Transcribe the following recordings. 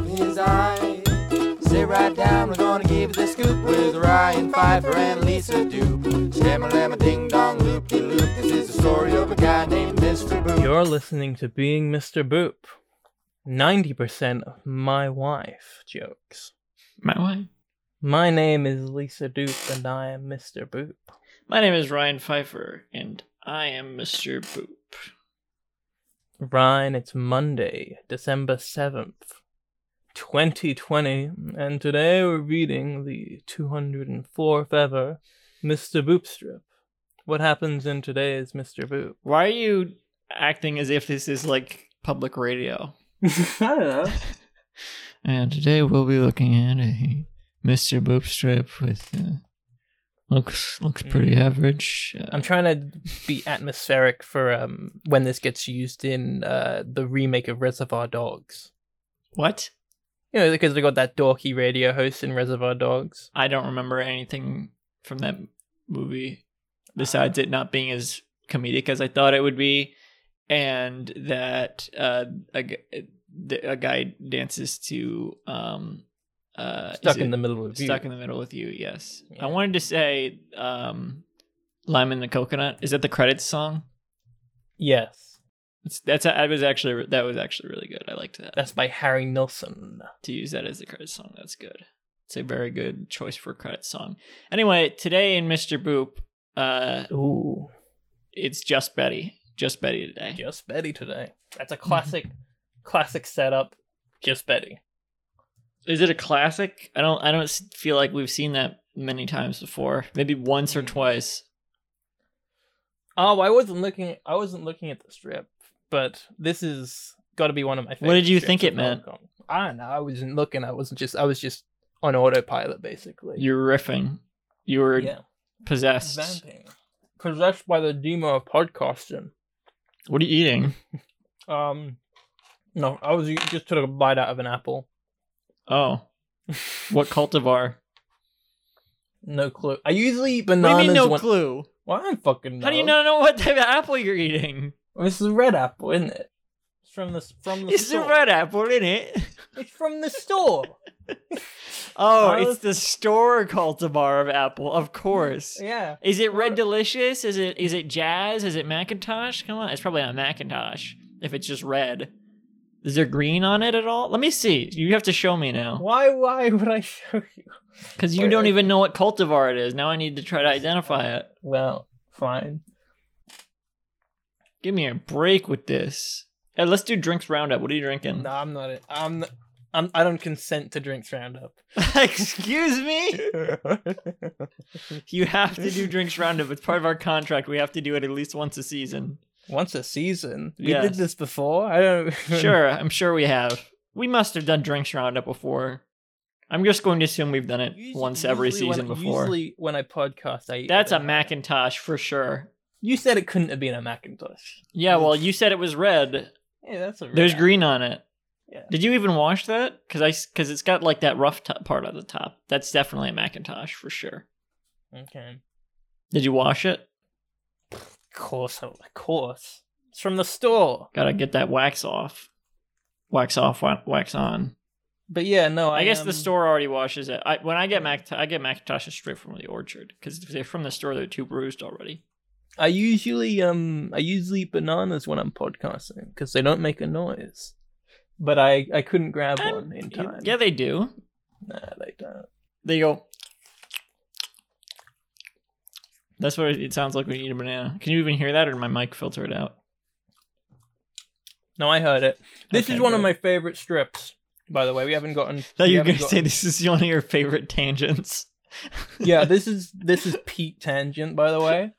of his eye. Sit right down, we're gonna give you the scoop with Ryan Pfeiffer and Lisa Doop. Shamma-lamma-ding-dong, loop-de-loop. This is the story of a guy named Mr. Boop. You're listening to Being Mr. Boop. 90% of my wife jokes. My wife? My name is Lisa Doop, and I am Mr. Boop. My name is Ryan Pfeiffer, and I am Mr. Boop. Ryan, it's Monday, December 7th, 2020, and today we're reading the 204th ever Mr. Boopstrip. What happens in today's Mr. Boop? Why are you acting as if this is like public radio? I don't know. And today we'll be looking at a Mr. Boopstrip with... Looks pretty average. I'm trying to be atmospheric for when this gets used in the remake of Reservoir Dogs. What? You know, because they got that dorky radio host in Reservoir Dogs. I don't remember anything from that movie besides it not being as comedic as I thought it would be, and that a guy dances to... Stuck in the Middle with You, yes. Yeah. I wanted to say Lime in the Coconut. Is that the credits song? Yes. That was actually really good. I liked that. That's by Harry Nilsson. To use that as the credits song, that's good. It's a very good choice for a credits song. Anyway, today in Mr. Boop, it's just Betty. Just Betty today. Just Betty today. That's a classic setup. Just Betty. Is it a classic? I don't feel like we've seen that many times before. Maybe once or twice. Oh, I wasn't looking at the strip, but this is got to be one of my favorites. What did you think it meant? I don't know. I wasn't looking. I was just on autopilot basically. You were riffing. You were possessed. Vamping. Possessed by the demon of podcasting. What are you eating? No, I was just took a bite out of an apple. Oh, what cultivar? No clue. I usually eat bananas. What do you mean no clue? Well, I don't fucking know. How do you not know what type of apple you're eating? Well, it's a red apple, isn't it? It's from the it's store. It's a red apple, isn't it? It's from the store. Oh, it's the store cultivar of apple, of course. Yeah. Is it Red Delicious? Is it Jazz? Is it Macintosh? Come on, it's probably not Macintosh if it's just red. Is there green on it at all? Let me see. You have to show me now. Why would I show you? Because you don't even know what cultivar it is. Now I need to try to identify it. Well, fine. Give me a break with this. Hey, let's do Drinks Roundup. What are you drinking? No, I'm not. I don't consent to Drinks Roundup. Excuse me? You have to do Drinks Roundup. It's part of our contract. We have to do it at least once a season. Once a season? We did this before? I don't... Sure, I'm sure we have. We must have done Drinks Roundup before. I'm just going to assume we've done it once every season before. Usually when I podcast, I eat... That's a Macintosh for sure. You said it couldn't have been a Macintosh. Yeah, well, you said it was red. Yeah, that's a red. There's green on it. Yeah. Did you even wash that? Because it's got like that rough part on the top. That's definitely a Macintosh for sure. Okay. Did you wash it? Of course. It's from the store. Gotta get that wax off. Wax off, wax on. But yeah, no, I guess the store already washes it. When I get Macintoshes straight from the orchard because if they're from the store, they're too bruised already. I usually eat bananas when I'm podcasting because they don't make a noise. But I couldn't grab one in time. Yeah, they do. Nah, they don't. They go. That's what it sounds like when you eat a banana. Can you even hear that, or did my mic filter it out? No, I heard it. This is one of my favorite strips, by the way. We haven't gotten... That you're going to say this is one of your favorite tangents. Yeah, this is Pete Tangent, by the way.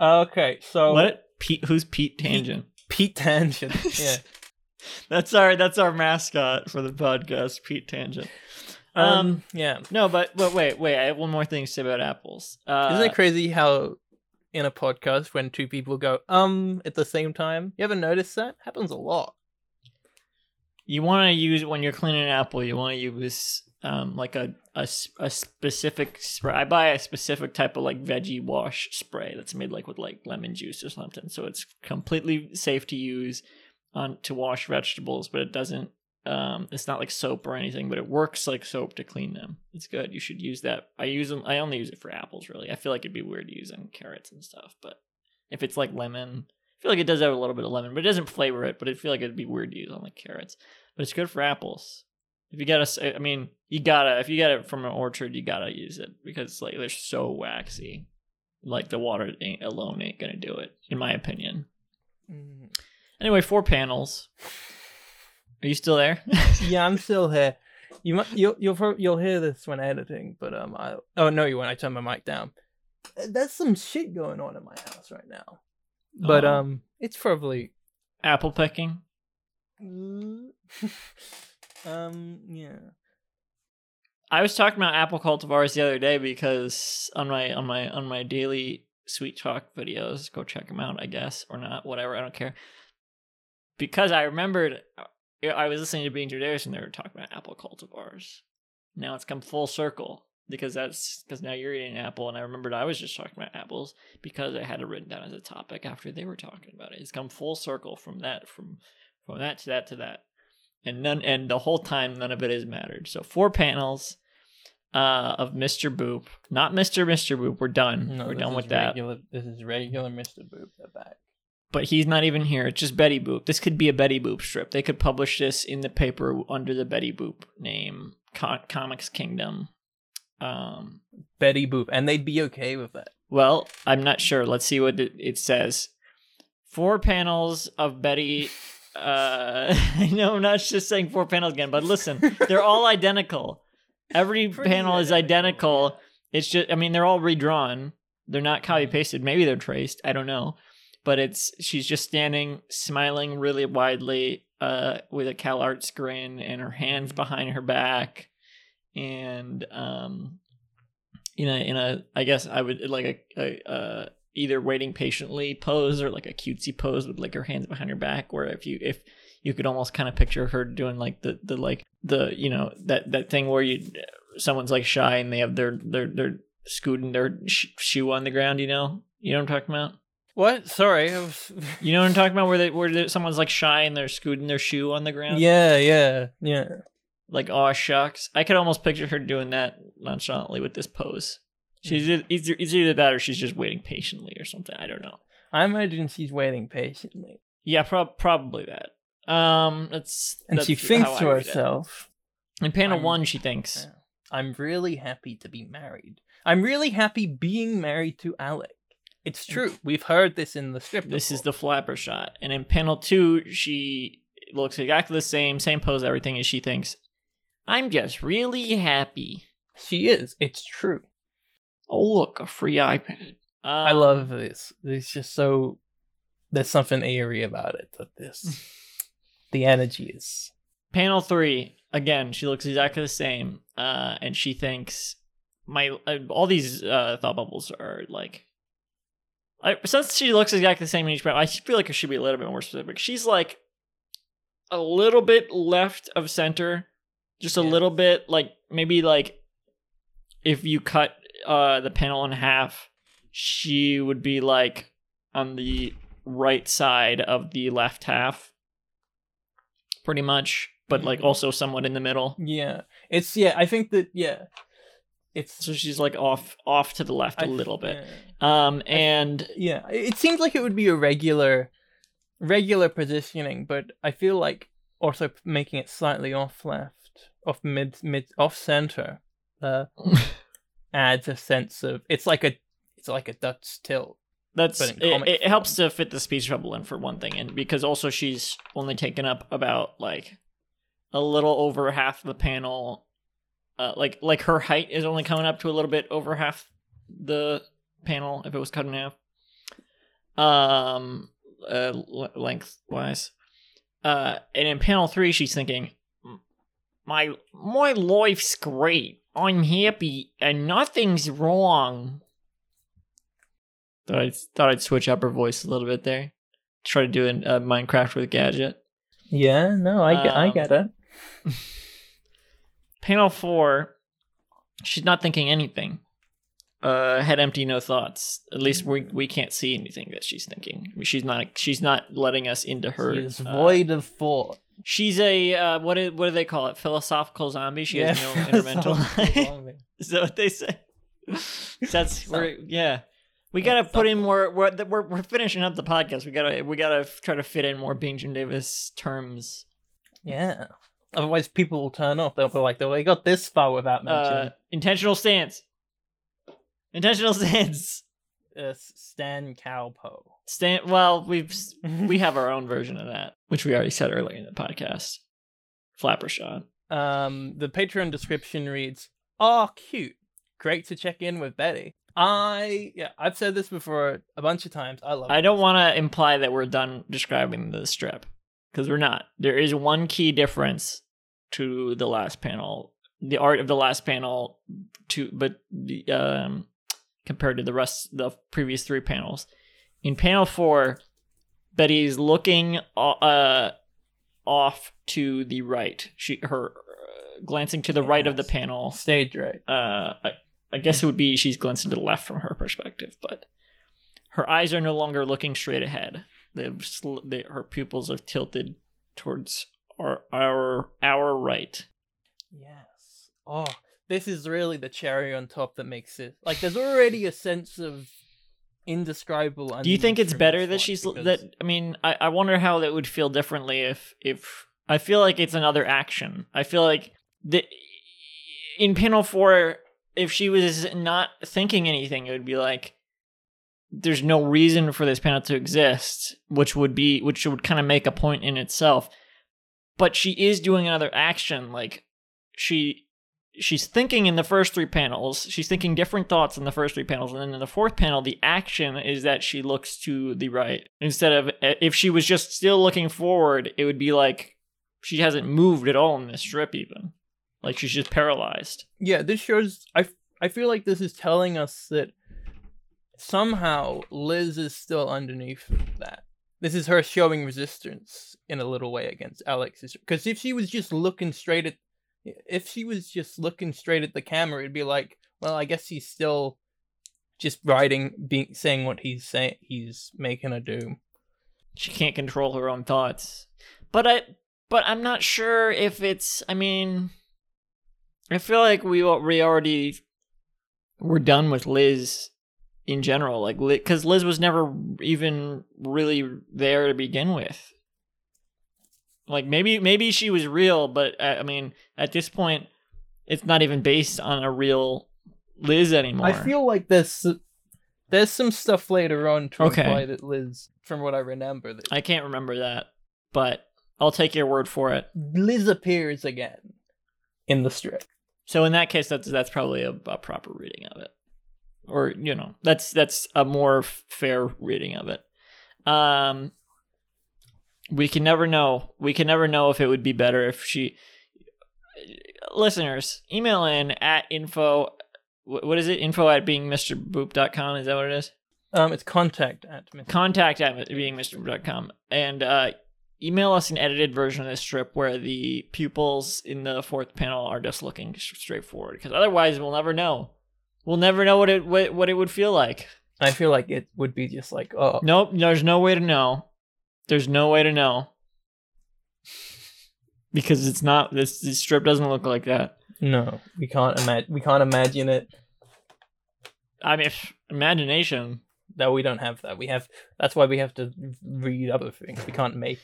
Okay, so... What? Pete? Who's Pete Tangent? Pete Tangent, yeah. That's our mascot for the podcast, Pete Tangent. Yeah. No, but wait. I have one more thing to say about apples. Isn't it crazy how in a podcast when two people go, at the same time? You ever notice that? Happens a lot. You want to use, when you're cleaning an apple, you want to use, like a specific spray. I buy a specific type of like veggie wash spray that's made like with like lemon juice or something. So it's completely safe to use to wash vegetables, but it doesn't It's not like soap or anything, but it works like soap to clean them. It's good. You should use that. I use them. I only use it for apples, really. I feel like it'd be weird to use on carrots and stuff, but if it's like lemon, I feel like it does have a little bit of lemon, but it doesn't flavor it, but I feel like it'd be weird to use on like carrots, but it's good for apples. If you gotta, I mean, you gotta, if you get it from an orchard, you gotta use it because like they're so waxy. Like the water alone ain't gonna do it, in my opinion. Mm. Anyway, 4 panels. Are you still there? Yeah, I'm still here. You'll hear this when editing, but you won't. I turn my mic down. There's some shit going on in my house right now, but it's probably apple picking. Yeah. I was talking about apple cultivars the other day because on my daily sweet talk videos, go check them out, I guess, or not, whatever, I don't care. Because I remembered I was listening to Being Mr. Davis and they were talking about apple cultivars. Now it's come full circle because now you're eating an apple, and I remembered I was just talking about apples because I had it written down as a topic after they were talking about it. It's come full circle from that to that to that. And the whole time, none of it has mattered. So 4 panels of Mr. Boop. Not Mr. Boop. We're done. No, we're done with that. This is regular Mr. Boop. They're back. But he's not even here. It's just Betty Boop. This could be a Betty Boop strip. They could publish this in the paper under the Betty Boop name. Comics Kingdom. Betty Boop. And they'd be okay with that. Well, I'm not sure. Let's see what it says. 4 panels of Betty... I know I'm not just saying 4 panels again, but listen, they're all identical. Every panel is identical. It's just, I mean, they're all redrawn. They're not copy-pasted. Maybe they're traced. I don't know. But she's just standing, smiling really widely with a CalArts grin and her hands behind her back. And, I guess I would like a either waiting patiently pose or like a cutesy pose with like her hands behind her back, where if you could almost kind of picture her doing like the thing where someone's like shy and they have their scooting their shoe on the ground, you know what I'm talking about? What? Sorry. You know what I'm talking about, where someone's like shy and they're scooting their shoe on the ground? Yeah. Like, aw, shucks. I could almost picture her doing that nonchalantly with this pose. She's either that or she's just waiting patiently or something. I don't know. I imagine she's waiting patiently. Yeah, probably that. And she thinks to herself. In panel 1, she thinks, I'm really happy to be married. I'm really happy being married to Alec. It's true. We've heard this in the strip. This is the flapper shot. And in panel 2, she looks exactly the same pose, everything, and she thinks, I'm just really happy. She is. It's true. Oh, look, a free iPad. I love this. It's just so... There's something eerie about it. The energy is... Panel 3. Again, she looks exactly the same. And she thinks... all these thought bubbles are like... since she looks exactly the same in each panel, I feel like it should be a little bit more specific. She's like... a little bit left of center. Just a little bit, like... Maybe like... If you cut... the panel in half, she would be like on the right side of the left half, pretty much, but like also somewhat in the middle. So she's like off to the left a little bit. It seems like it would be a regular positioning, but I feel like also making it slightly off left, off mid off center. Adds a sense of it's like a Dutch tilt. It helps to fit the speech bubble in for one thing, and because also she's only taken up about like a little over half the panel. Like her height is only coming up to a little bit over half the panel if it was cut in half. Lengthwise. And in panel 3, she's thinking, my life's great. I'm happy and nothing's wrong. Thought I'd switch up her voice a little bit there. Try to do a Minecraft with Gadget. Yeah, no, I get it. Panel 4, she's not thinking anything. Head empty, no thoughts. At least we can't see anything that she's thinking. I mean, she's not letting us into her. She's void of thought. She's a what do they call it? Philosophical zombie. She has no intermental life. Is that what they say? That's we gotta put in more. We're finishing up the podcast. We gotta try to fit in more Bing Jim Davis terms. Yeah. Otherwise, people will turn off. They'll be like, "They got this far without mentioning intentional stance." Intentional stance. Stan Cowpo. Well, we have our own version of that, which we already said earlier in the podcast. Flapper shot. The Patreon description reads, "Oh, cute. Great to check in with Betty." I've said this before a bunch of times. I love it. I don't want to imply that we're done describing the strip, because we're not. There is one key difference to the last panel, the art of the last panel, compared to the rest of the previous three panels. In panel 4, Betty's looking off to the right. Her glancing to the right of the panel. Stage right. I guess it would be she's glancing to the left from her perspective, but her eyes are no longer looking straight ahead. Her pupils have tilted towards our right. Yes. Oh, this is really the cherry on top that makes it. Like, there's already a sense of indescribable. Do you think it's better that she's that? I mean, I wonder how that would feel differently if I feel like it's another action. I feel like in panel 4. If she was not thinking anything, it would be like, there's no reason for this panel to exist, which would kind of make a point in itself. But she is doing another action. Like she's thinking in the first three panels, she's thinking different thoughts in the first three panels. And then in the fourth panel, the action is that she looks to the right. Instead of, if she was just still looking forward, it would be like, she hasn't moved at all in this strip even. Like, she's just paralyzed. Yeah, this shows... I feel like this is telling us that somehow Liz is still underneath that. This is her showing resistance in a little way against Alex. Because if she was just looking straight at... If she was just looking straight at the camera, it'd be like, well, I guess he's still just saying what he's saying. He's making her do. She can't control her own thoughts. But I'm not sure if it's... I mean... I feel like we already were done with Liz in general, like, because Liz was never even really there to begin with. Like, maybe she was real, but I mean, at this point, it's not even based on a real Liz anymore. I feel like there's some stuff later on to imply that Liz, from what I remember, I can't remember that, but I'll take your word for it. Liz appears again in the strip. So in that case, that's probably a proper reading of it, or that's a more fair reading of it. We can never know. We can never know if it would be better if she. Listeners, email in at info. What is it? Info at beingmrboop.com. Is that what it is? It's contact at beingmrboop.com, and email us an edited version of this strip where the pupils in the fourth panel are just looking straight forward, because otherwise we'll never know. We'll never know what it would feel like. I feel like it would be just like, oh. Nope, there's no way to know. There's no way to know. Because it's not, this strip doesn't look like that. No, we can't imagine it. I mean, imagination. No, we don't have that. That's why we have to read other things. We can't make.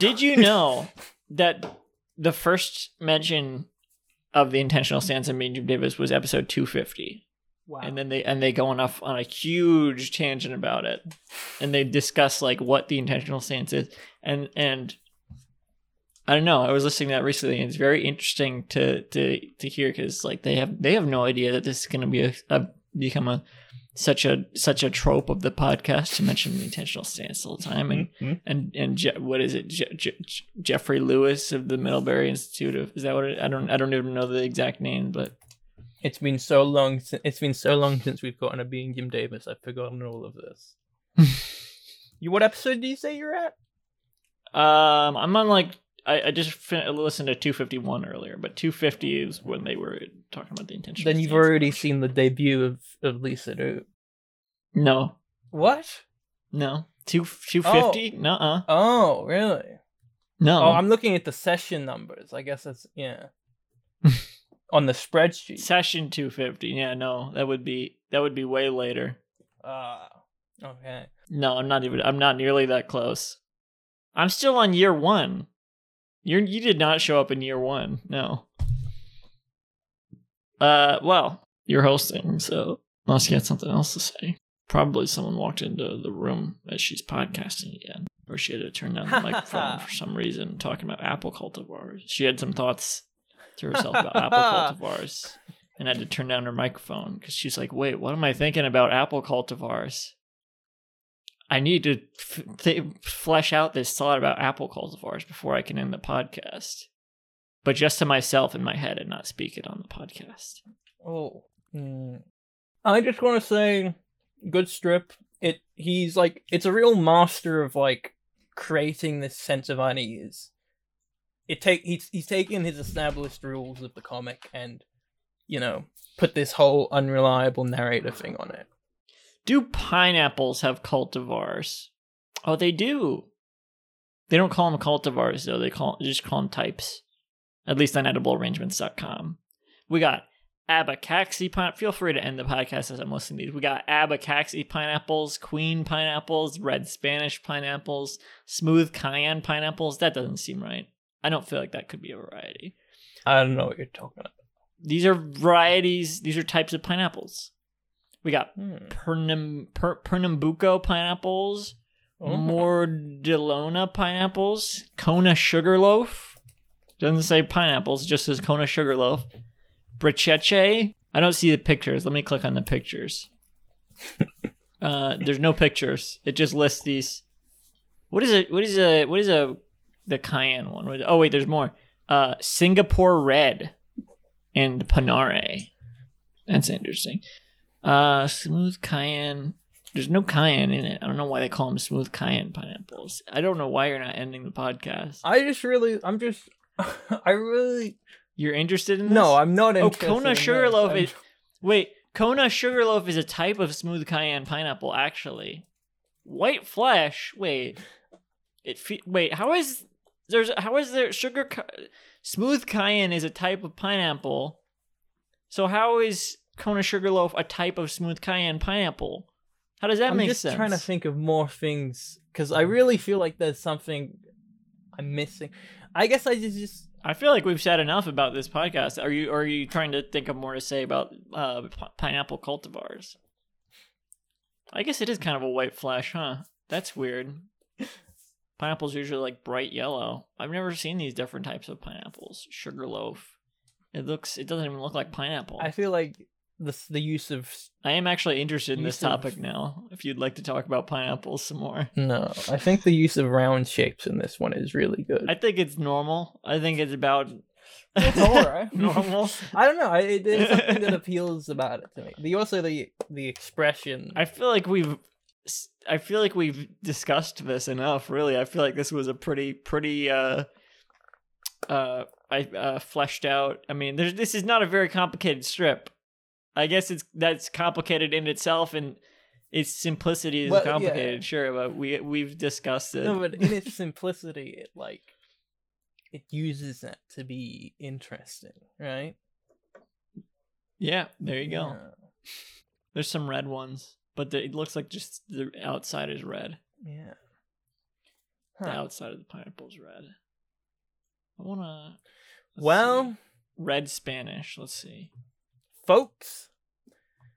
Did you know that the first mention of the intentional stance in Benjamin Jim Davis was episode 250? Wow! And then they go off on a huge tangent about it, and they discuss like what the intentional stance is, and I don't know. I was listening to that recently, and it's very interesting to hear, because like they have no idea that this is going to be become such a trope of the podcast to mention the intentional stance all the time, Jeffrey Lewis of the Middlebury Institute of, is that what it, I don't even know the exact name, but it's been so long since we've gotten a Being Jim Davis, I've forgotten all of this. What episode do you say you're at? I'm on like I just listened to 251 earlier, but 250 is when they were talking about the intentional. Then you've already seen the debut of Lisa Doop. No. What? No. 250? Oh. Nuh-uh. Oh, really? No. Oh, I'm looking at the session numbers. I guess that's, yeah. On the spreadsheet. Session 250. Yeah, no, that would be way later. Okay. No, I'm not nearly that close. I'm still on year one. You did not show up in year one. No. Well, you're hosting, so unless you got something else to say. Probably someone walked into the room as she's podcasting again, or she had to turn down the microphone for some reason, talking about apple cultivars. She had some thoughts to herself about apple cultivars and had to turn down her microphone because she's like, wait, what am I thinking about apple cultivars? I need to flesh out this thought about apple cultivars before I can end the podcast. But just to myself in my head and not speak it on the podcast. Oh. Mm. I just want to say, good strip. He's like, it's a real master of like creating this sense of unease. He's taken his established rules of the comic and, you know, put this whole unreliable narrator thing on it. Do pineapples have cultivars? Oh, they do. They don't call them cultivars though. They just call them types. At least on EdibleArrangements.com. We got Abacaxi pineapple. Feel free to end the podcast as I'm listening to these. We got Abacaxi pineapples, Queen pineapples, Red Spanish pineapples, Smooth Cayenne pineapples. That doesn't seem right. I don't feel like that could be a variety. I don't know what you're talking about. These are varieties. These are types of pineapples. We got Pernambuco pineapples, Mordelona pineapples, Kona Sugarloaf. Doesn't say pineapples, just says Kona Sugarloaf. Bricheche. I don't see the pictures. Let me click on the pictures. There's no pictures. It just lists these. What is the cayenne one? Oh wait, there's more. Singapore Red and Panare. That's interesting. Smooth Cayenne. There's no cayenne in it. I don't know why they call them smooth cayenne pineapples. I don't know why you're not ending the podcast. You're interested in this? No, I'm not interested. Oh, Kona Sugarloaf is... Wait, Kona Sugarloaf is a type of smooth cayenne pineapple, actually. White flesh? Wait. Smooth cayenne is a type of pineapple. So how is Kona Sugarloaf a type of smooth cayenne pineapple? How does that make sense? I'm just trying to think of more things, because I really feel like there's something I'm missing. I guess I feel like we've said enough about this podcast. Are you trying to think of more to say about pineapple cultivars? I guess it is kind of a white flesh, huh? That's weird. Pineapples are usually like bright yellow. I've never seen these different types of pineapples. Sugarloaf. It doesn't even look like pineapple. I feel like the use of... I am actually interested in this topic now, if you'd like to talk about pineapples some more. No, I think the use of round shapes in this one is really good. I think it's normal. I think it's about... It's all right. Normal? I don't know. It's something that appeals about it to me. Also the expression. I feel like we've discussed this enough, really. I feel like this was a pretty fleshed out... I mean, this is not a very complicated strip. I guess that's complicated in itself, and its simplicity is complicated, yeah. Sure, but we've discussed it. No, but in its simplicity, it uses that to be interesting, right? Yeah, there you go. Yeah. There's some red ones, but it looks like just the outside is red. Yeah. Huh. The outside of the pineapple is red. See. Red Spanish, let's see. Folks,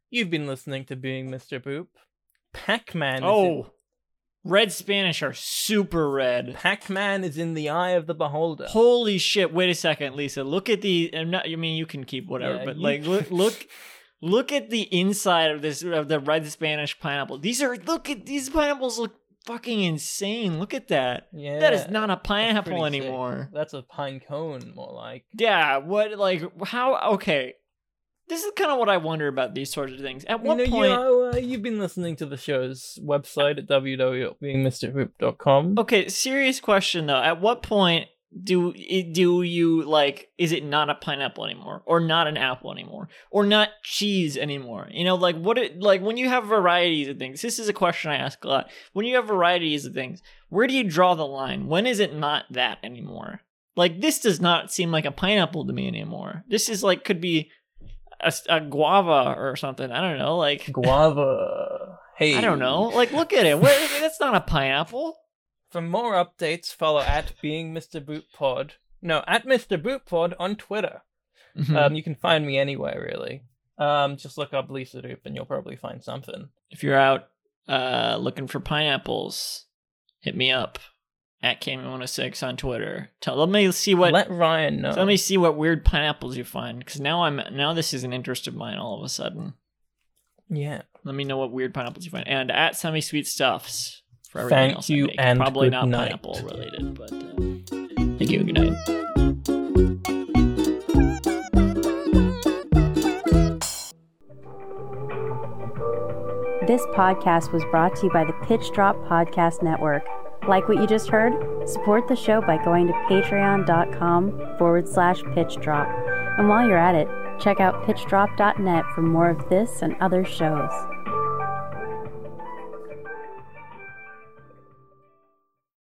you've been listening to Being Mr. Boop. Pac-Man Red Spanish are super red. Pac-Man is in the eye of the beholder. Holy shit, wait a second, Lisa. Look at the... you can keep whatever, look at the inside of this, of the Red Spanish pineapple. These pineapples look fucking insane. Look at that. Yeah, that is not a pineapple anymore. Sick. That's a pine cone, more like. Yeah, okay. This is kind of what I wonder about these sorts of things. At what point... you've been listening to the show's website at www.beingmrboop.com. Okay, serious question, though. At what point Do you, like, is it not a pineapple anymore, or not an apple anymore, or not cheese anymore? You know, like, what it, like, when you have varieties of things, this is a question I ask a lot. When you have varieties of things, where do you draw the line? When is it not that anymore? Like, this does not seem like a pineapple to me anymore. This is like, could be a guava or something. I don't know, like guava. Hey, I don't know. Like, look at it. Wait, that's not a pineapple. For more updates, follow at Being Mr. Boop Pod. No, at Mr. Boop Pod on Twitter. Mm-hmm. You can find me anywhere, really. Just look up Lisa Doop and you'll probably find something. If you're out looking for pineapples, hit me up at KM106 on Twitter. Let Ryan know. So let me see what weird pineapples you find, because now this is an interest of mine all of a sudden. Yeah. Let me know what weird pineapples you find. And at Semi Sweet Stuffs. Thank you, and probably not pineapple related, but thank you and good night. This podcast was brought to you by the Pitch Drop Podcast Network. Like what you just heard? Support the show by going to patreon.com/pitchdrop. And while you're at it, check out pitchdrop.net for more of this and other shows.